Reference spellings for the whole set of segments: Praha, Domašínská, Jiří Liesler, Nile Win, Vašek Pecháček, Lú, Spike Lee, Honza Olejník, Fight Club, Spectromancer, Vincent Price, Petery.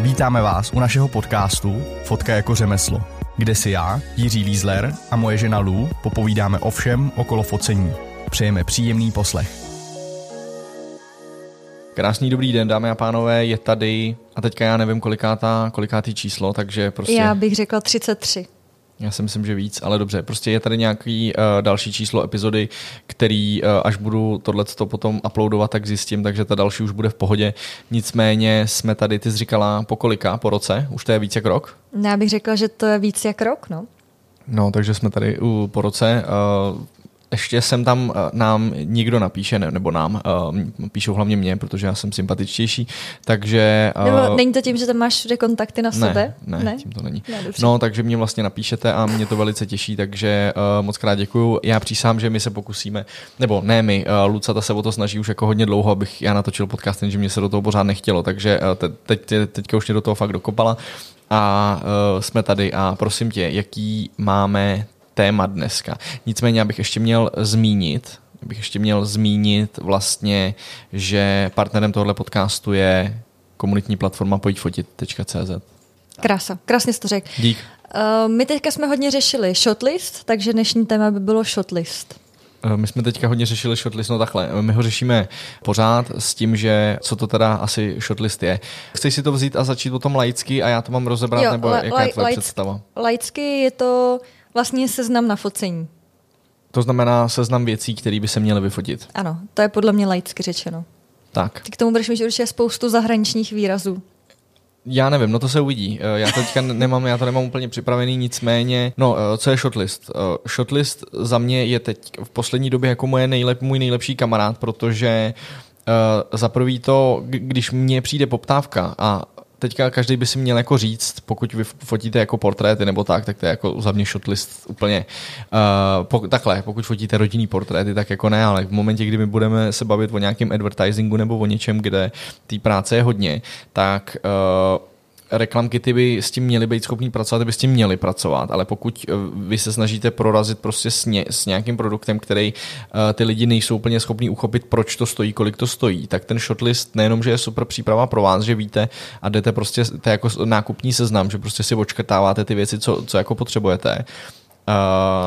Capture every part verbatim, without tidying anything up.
Vítáme vás u našeho podcastu Fotka jako řemeslo, kde si já, Jiří Liesler a moje žena Lú popovídáme o všem okolo focení. Přejeme příjemný poslech. Krásný dobrý den, dámy a pánové, je tady a teďka já nevím, kolikátá, kolikátý číslo, takže prostě... Já bych řekla třicet tři. Já si myslím, že víc, ale dobře. Prostě je tady nějaký uh, další číslo epizody, který uh, až budu tohleto potom uploadovat, tak zjistím, takže ta další už bude v pohodě. Nicméně jsme tady, ty jsi říkala, po kolika, po roce? Už to je víc jak rok? No, já bych řekla, že to je víc jak rok, no. No, takže jsme tady uh, po roce... Uh, Ještě sem tam nám někdo napíše, ne, nebo nám, uh, píšou hlavně mě, protože já jsem sympatičtější, takže... Uh, nebo není to tím, že tam máš všude kontakty na sebe? Ne, ne, ne? Tím to není. Ne, no, takže mě vlastně napíšete a mě to velice těší, takže uh, moc krát děkuju. Já přísám, že my se pokusíme, nebo ne my, uh, Lucata se o to snaží už jako hodně dlouho, abych já natočil podcast, jenže mě se do toho pořád nechtělo, takže uh, te, teď, teďka už mě do toho fakt dokopala a uh, jsme tady a prosím tě, jaký máme téma dneska. Nicméně já bych ještě měl zmínit, bych ještě měl zmínit vlastně, že partnerem tohoto podcastu je komunitní platforma pojit fotit tečka cé zet. Krása, krásně jsi to řekl. Dík. Uh, my teďka jsme hodně řešili shotlist, takže dnešní téma by bylo shotlist. My jsme teďka hodně řešili shotlist, no takhle, my ho řešíme pořád s tím, že co to teda asi shotlist je. Chceš si to vzít a začít o tom laicky a já to mám rozebrat, jo, nebo la- jaká la- je tvoje laick- představa? Laicky je to vlastně seznam na focení. To znamená seznam věcí, které by se měly vyfotit. Ano, to je podle mě laicky řečeno. Tak. Ty k tomu budeš mít určitě spoustu zahraničních výrazů. Já nevím, no to se uvidí. Já to teďka nemám, já to nemám úplně připravený, nicméně. No, co je shotlist? Shotlist za mě je teď v poslední době jako moje nejlep, můj nejlepší kamarád, protože uh, za prvý to, když mně přijde poptávka a teďka každý by si měl jako říct, pokud vy fotíte jako portréty nebo tak, tak to je jako za mě shotlist úplně. Uh, pok- takhle, pokud fotíte rodinný portréty, tak jako ne, ale v momentě, kdy my budeme se bavit o nějakém advertisingu nebo o něčem, kde té práce je hodně, tak uh, reklamky ty by s tím měly být schopný pracovat, ty by s tím měly pracovat, ale pokud vy se snažíte prorazit prostě s, ně, s nějakým produktem, který uh, ty lidi nejsou úplně schopný uchopit, proč to stojí, kolik to stojí, tak ten shotlist nejenom, že je super příprava pro vás, že víte a jdete prostě, to je jako nákupní seznam, že prostě si odškrtáváte ty věci, co, co jako potřebujete.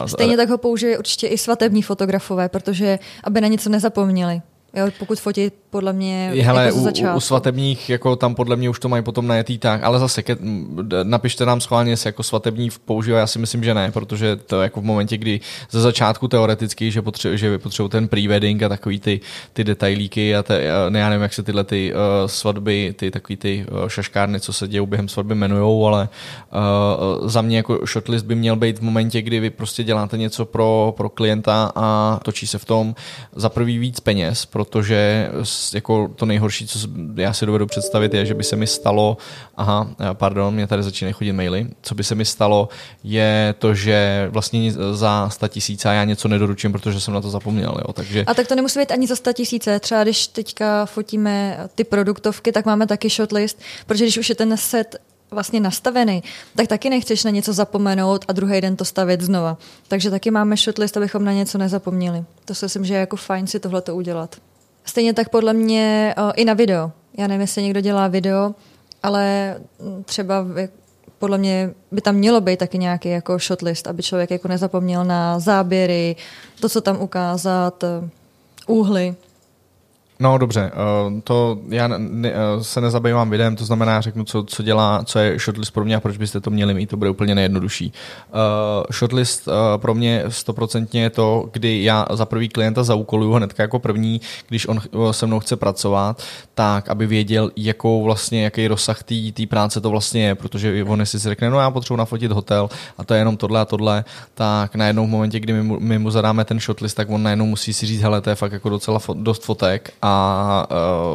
Uh, Stejně tak ho použije určitě i svatební fotografové, protože aby na něco nezapomněli. Jo, pokud fotí, podle mě, hele, jako u, u svatebních, jako tam podle mě už to mají potom najetý tak, ale zase ke, napište nám schválně, jestli jako svatební používá, já si myslím, že ne, protože to jako v momentě, kdy ze začátku teoreticky, že, potře- že potřebují ten pre-wedding a takový ty, ty detailíky a te, ne, já nevím, jak se tyhle ty uh, svatby, ty takový ty uh, šaškárny, co se dějou během svatby, jmenujou, ale uh, za mě jako shotlist by měl být v momentě, kdy vy prostě děláte něco pro, pro klienta a točí se v tom za prvý víc peněz, protože jako to nejhorší, co já si dovedu představit, je, že by se mi stalo, aha, pardon, mě tady začínají chodit maily, co by se mi stalo, je to, že vlastně za sto tisíc já něco nedoručím, protože jsem na to zapomněl. Jo, takže... A tak to nemusí být ani za sto tisíce, třeba když teďka fotíme ty produktovky, tak máme taky shotlist, protože když už je ten set vlastně nastavený, tak taky nechceš na něco zapomenout a druhý den to stavět znova. Takže taky máme shotlist, abychom na něco nezapomněli. To si myslím, že je jako fajn si tohleto udělat. Stejně tak podle mě o, i na video. Já nevím, jestli někdo dělá video, ale třeba podle mě by tam mělo být taky nějaký jako shotlist, aby člověk jako nezapomněl na záběry, to, co tam ukázat, úhly. No dobře, to já ne, se nezabývám videem, to znamená, řeknu, co, co dělá, co je shotlist pro mě a proč byste to měli mít, to bude úplně nejjednodušší. Uh, shotlist uh, pro mě stoprocentně je to, kdy já za prvý klienta zaúkoluju hnedka jako první, když on se mnou chce pracovat, tak aby věděl, jakou vlastně, jaký rozsah té práce to vlastně je, protože on si řekne, no já potřebuji nafotit hotel a to je jenom tohle a tohle, tak najednou v momentě, kdy my mu, my mu zadáme ten shotlist, tak on najednou musí si říct, hele, to je fakt jako docela fo, dost fotek a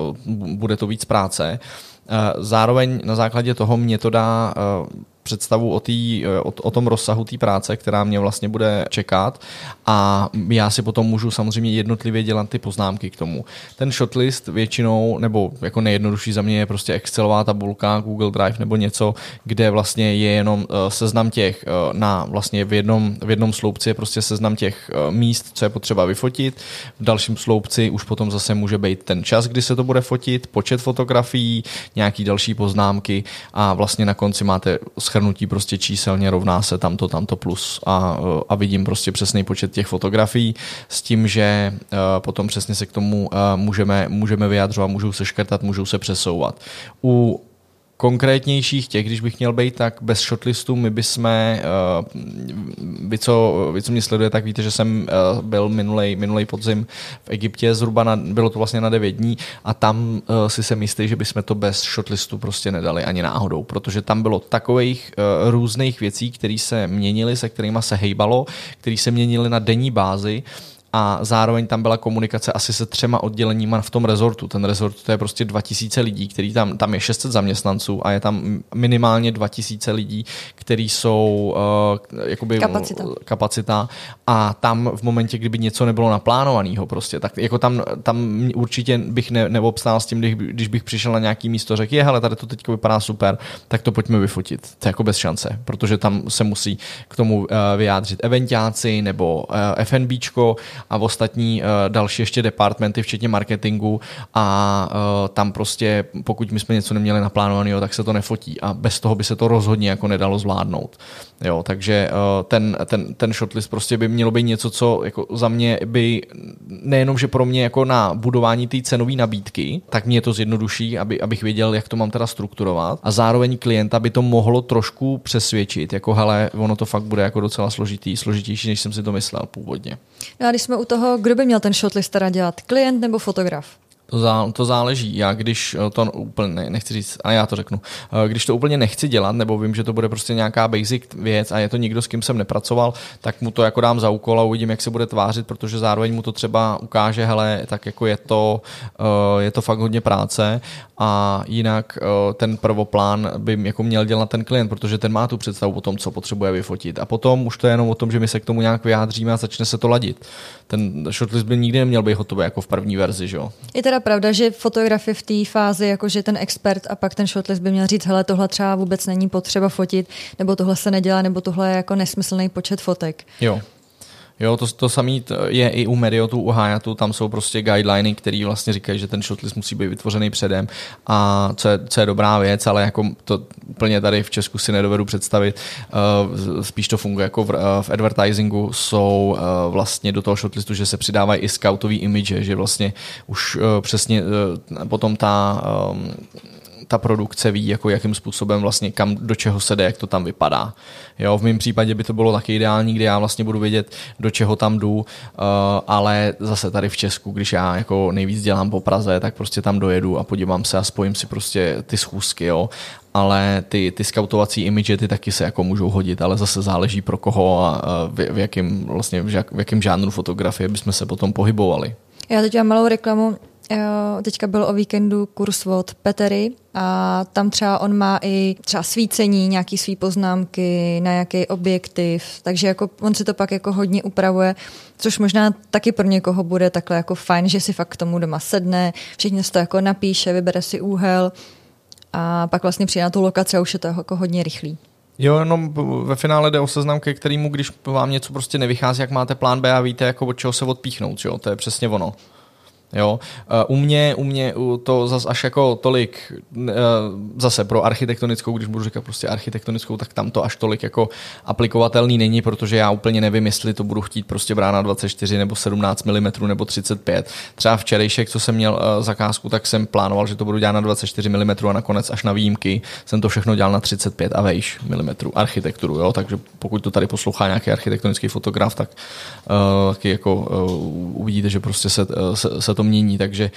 uh, bude to víc práce. Uh, zároveň na základě toho mě to dá uh, představu o, tý, o, o tom rozsahu té práce, která mě vlastně bude čekat, a já si potom můžu samozřejmě jednotlivě dělat ty poznámky k tomu. Ten shotlist většinou, nebo jako nejjednodušší za mě je prostě Excelová tabulka, Google Drive nebo něco, kde vlastně je jenom seznam těch na vlastně v jednom, v jednom sloupci je prostě seznam těch míst, co je potřeba vyfotit. V dalším sloupci už potom zase může být ten čas, kdy se to bude fotit, počet fotografií, nějaký další poznámky a vlastně na konci máte shrnutí prostě číselně rovná se tamto, tamto plus a, a vidím prostě přesný počet těch fotografií s tím, že potom přesně se k tomu můžeme, můžeme vyjadřovat, můžou se škrtat, můžou se přesouvat. U konkrétnějších těch, když bych měl být, tak bez shotlistu my bychom, vy co, vy co mě sleduje, tak víte, že jsem byl minulej, minulej podzim v Egyptě, zhruba na, bylo to vlastně na devět dní a tam si jsem jistý, že bychom to bez shotlistu prostě nedali ani náhodou, protože tam bylo takových různých věcí, které se měnily, se kterými se hejbalo, které se měnily na denní bázi. A zároveň tam byla komunikace asi se třema odděleníma v tom rezortu. Ten rezort to je prostě dva tisíce lidí, který tam, tam je šest set zaměstnanců a je tam minimálně dva tisíce lidí, který jsou uh, jakoby, kapacita. kapacita a tam v momentě, kdyby něco nebylo naplánovaného prostě, tak jako tam, tam určitě bych ne, neobstál s tím, když, když bych přišel na nějaký místo a řekl, je, hele, tady to teďko vypadá super, tak to pojďme vyfotit. To je jako bez šance, protože tam se musí k tomu uh, vyjádřit eventáci nebo uh, FNBčko a ostatní další ještě departmenty, včetně marketingu, a tam prostě, pokud my jsme něco neměli naplánovaného, tak se to nefotí a bez toho by se to rozhodně jako nedalo zvládnout. Jo, takže ten, ten, ten shotlist prostě by mělo být něco, co jako za mě by, nejenom, že pro mě jako na budování té cenové nabídky, tak mě to zjednoduší, aby, abych věděl, jak to mám teda strukturovat, a zároveň klienta by to mohlo trošku přesvědčit, jako hele, ono to fakt bude jako docela složitý, složitější, než jsem si to myslel původně. No, jsme u toho, kdo by měl ten shotlist teda dělat, klient nebo fotograf? To, zá, to záleží. Já když to úplně nechci říct, ale já to řeknu. Když to úplně nechci dělat, nebo vím, že to bude prostě nějaká basic věc a je to někdo, s kým jsem nepracoval, tak mu to jako dám za úkol a uvidím, jak se bude tvářit, protože zároveň mu to třeba ukáže, hele, tak jako je to, je to fakt hodně práce, a jinak ten prvoplán by jako měl dělat ten klient, protože ten má tu představu o tom, co potřebuje vyfotit. A potom už to je jenom o tom, že my se k tomu nějak vyjádříme a začne se to ladit. Ten shotlist by nikdy neměl být hotový jako v první verzi, že jo. Pravda, že fotografie v té fázi, jakože ten expert a pak ten shotlist by měl říct, hele, tohle třeba vůbec není potřeba fotit, nebo tohle se nedělá, nebo tohle je jako nesmyslný počet fotek. Jo. Jo, to, to samé je i u Mediotu, u Hayatu, tam jsou prostě guideliny, které vlastně říkají, že ten shotlist musí být vytvořený předem, a co je, co je dobrá věc, ale jako to úplně tady v Česku si nedovedu představit. Spíš to funguje jako v, v advertisingu, jsou vlastně do toho shotlistu, že se přidávají i scoutový image, že vlastně už přesně potom ta... ta produkce ví, jako jakým způsobem vlastně kam, do čeho se jde, jak to tam vypadá. Jo, v mém případě by to bylo taky ideální, kdy já vlastně budu vědět, do čeho tam jdu, uh, ale zase tady v Česku, když já jako nejvíc dělám po Praze, tak prostě tam dojedu a podívám se a spojím si prostě ty schůzky, jo. Ale ty, ty skautovací image, ty taky se jako můžou hodit, ale zase záleží pro koho a v, v jakém vlastně, v jakém žánru fotografie bychom se potom pohybovali. Já teď mám malou reklamu. Jo, teďka byl o víkendu kurz od Petery a tam třeba on má i třeba svícení, nějaký svý poznámky, na jaký objektiv, takže jako on si to pak jako hodně upravuje, což možná taky pro někoho bude takhle jako fajn, že si fakt k tomu doma sedne, všichni si to jako napíše, vybere si úhel a pak vlastně přijde na tu lokaci a už je to jako hodně rychlý. Jo, no ve finále jde o seznam, ke kterému, když vám něco prostě nevychází, jak máte plán B a víte, jako od čeho se odpíchnout, jo, to je přesně ono. Jo, u mě, u mě to zas až jako tolik, zase pro architektonickou, když budu říkat prostě architektonickou, tak tam to až tolik jako aplikovatelný není, protože já úplně nevím, jestli to budu chtít prostě brát na dvacet čtyři nebo sedmnáct milimetrů nebo třicet pět. Třeba včerejšek, co jsem měl zakázku, tak jsem plánoval, že to budu dělat na dvacet čtyři milimetrů a nakonec až na výjimky jsem to všechno dělal na třicet pět a vejš milimetrů architekturu, jo, takže pokud to tady poslouchá nějaký architektonický fotograf, tak uh, taky jako uh, uvidíte, že prostě se, se, se to mění, takže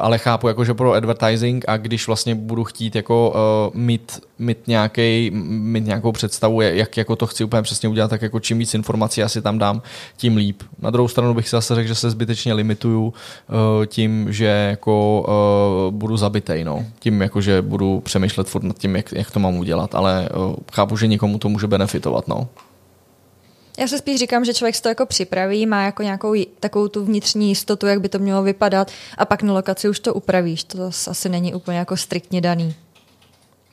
ale chápu jakože pro advertising a když vlastně budu chtít jako uh, mít, mít, nějaký, mít nějakou představu, jak jako to chci úplně přesně udělat, tak jako čím víc informací asi tam dám, tím líp. Na druhou stranu bych si zase řekl, že se zbytečně limituju uh, tím, že jako uh, budu zabitej, no. Tím jakože budu přemýšlet furt nad tím, jak, jak to mám udělat, ale uh, chápu, že někomu to může benefitovat, no. Já se spíš říkám, že člověk se to jako připraví, má jako nějakou takovou tu vnitřní jistotu, jak by to mělo vypadat a pak na lokaci už to upravíš. To asi není úplně jako striktně daný.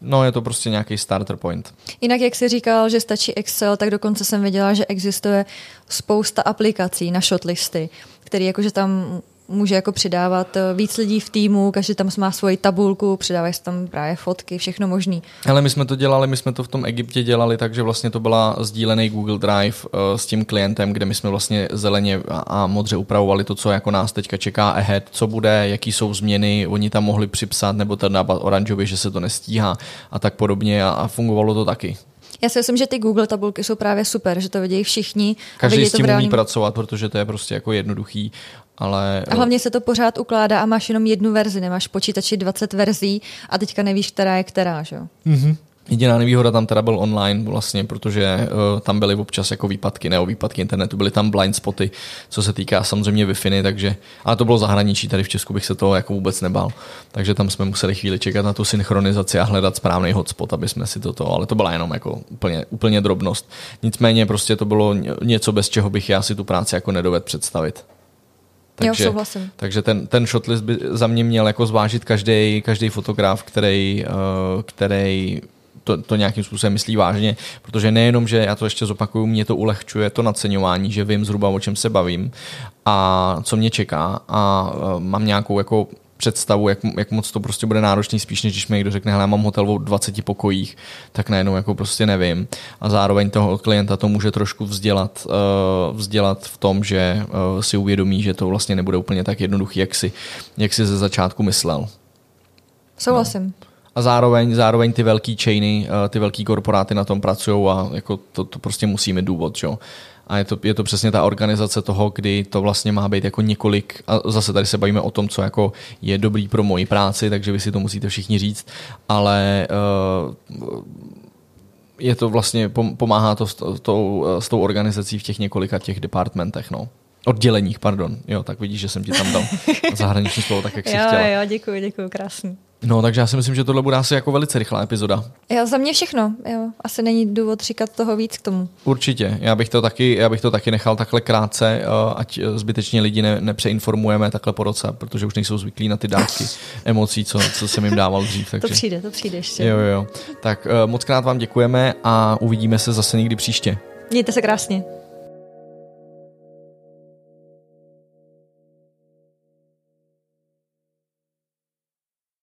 No, je to prostě nějaký starter point. Jinak, jak jsi říkal, že stačí Excel, tak dokonce jsem viděla, že existuje spousta aplikací na shotlisty, který jakože tam může jako přidávat víc lidí v týmu, každý tam má svoji tabulku, přidávají se tam právě fotky, všechno možný. Ale my jsme to dělali, my jsme to v tom Egyptě dělali, takže vlastně to byla sdílený Google Drive uh, s tím klientem, kde my jsme vlastně zeleně a modře upravovali to, co jako nás teďka čeká ahead, co bude, jaký jsou změny, oni tam mohli připsat nebo ten nápad oranžově, že se to nestíhá a tak podobně a, a fungovalo to taky. Já si myslím, že ty Google tabulky jsou právě super, že to vidějí všichni. Každý s tím umí reálným... pracovat, protože to je prostě jako jednoduchý. Ale... A hlavně se to pořád ukládá a máš jenom jednu verzi, nemáš počítači dvacet verzí a teďka nevíš, která je která, že jo? Mm-hmm. Jediná nevýhoda tam teda byl online vlastně, protože uh, tam byly občas jako výpadky, ne o výpadky internetu, byly tam blind spoty, co se týká samozřejmě Wi-Fi, takže, ale to bylo zahraničí, tady v Česku bych se toho jako vůbec nebál, takže tam jsme museli chvíli čekat na tu synchronizaci a hledat správný hotspot, aby jsme si toto, ale to byla jenom jako úplně, úplně drobnost. Nicméně prostě to bylo něco, bez čeho bych já si tu práci jako nedovedl představit. Takže, takže ten, ten shotlist by za mě měl jako zvážit každý každý fotograf, který, který to, to nějakým způsobem myslí vážně, protože nejenom, že já to ještě zopakuju, mě to ulehčuje to naceňování, že vím zhruba, o čem se bavím a co mě čeká a mám nějakou jako představu, jak, jak moc to prostě bude náročný, spíš než když mi někdo řekne, hele, já mám hotel v dvaceti pokojích, tak najednou jako prostě nevím. A zároveň toho klienta to může trošku vzdělat, vzdělat v tom, že si uvědomí, že to vlastně nebude úplně tak jednoduchý, jak si, jak si ze začátku myslel. Souhlasím. No. A zároveň, zároveň ty velký chainy, ty velký korporáty na tom pracují a jako to, to prostě musí mít důvod, jo. A je to, je to přesně ta organizace toho, kdy to vlastně má být jako několik, a zase tady se bavíme o tom, co jako je dobrý pro moji práci, takže vy si to musíte všichni říct, ale uh, je to vlastně, pomáhá to s, to s tou organizací v těch několika těch departmentech, no. Odděleních, pardon. Jo, tak vidíš, že jsem ti tam dal zahraniční slovo, tak jak jsi jo, chtěla. Jo, jo, děkuji, děkuji, krásný. No, takže já si myslím, že tohle bude asi jako velice rychlá epizoda. Jo, za mě všechno. Jo, asi není důvod říkat toho víc k tomu. Určitě. Já bych to taky, já bych to taky nechal takhle krátce, ať zbytečně lidi ne, nepřeinformujeme takhle po roce, protože už nejsou zvyklí na ty dávky emocí, co, co jsem jim dával dřív. Takže... To přijde, to přijde ještě. Jo, jo. Tak moc krát vám děkujeme a uvidíme se zase někdy příště. Mějte se krásně.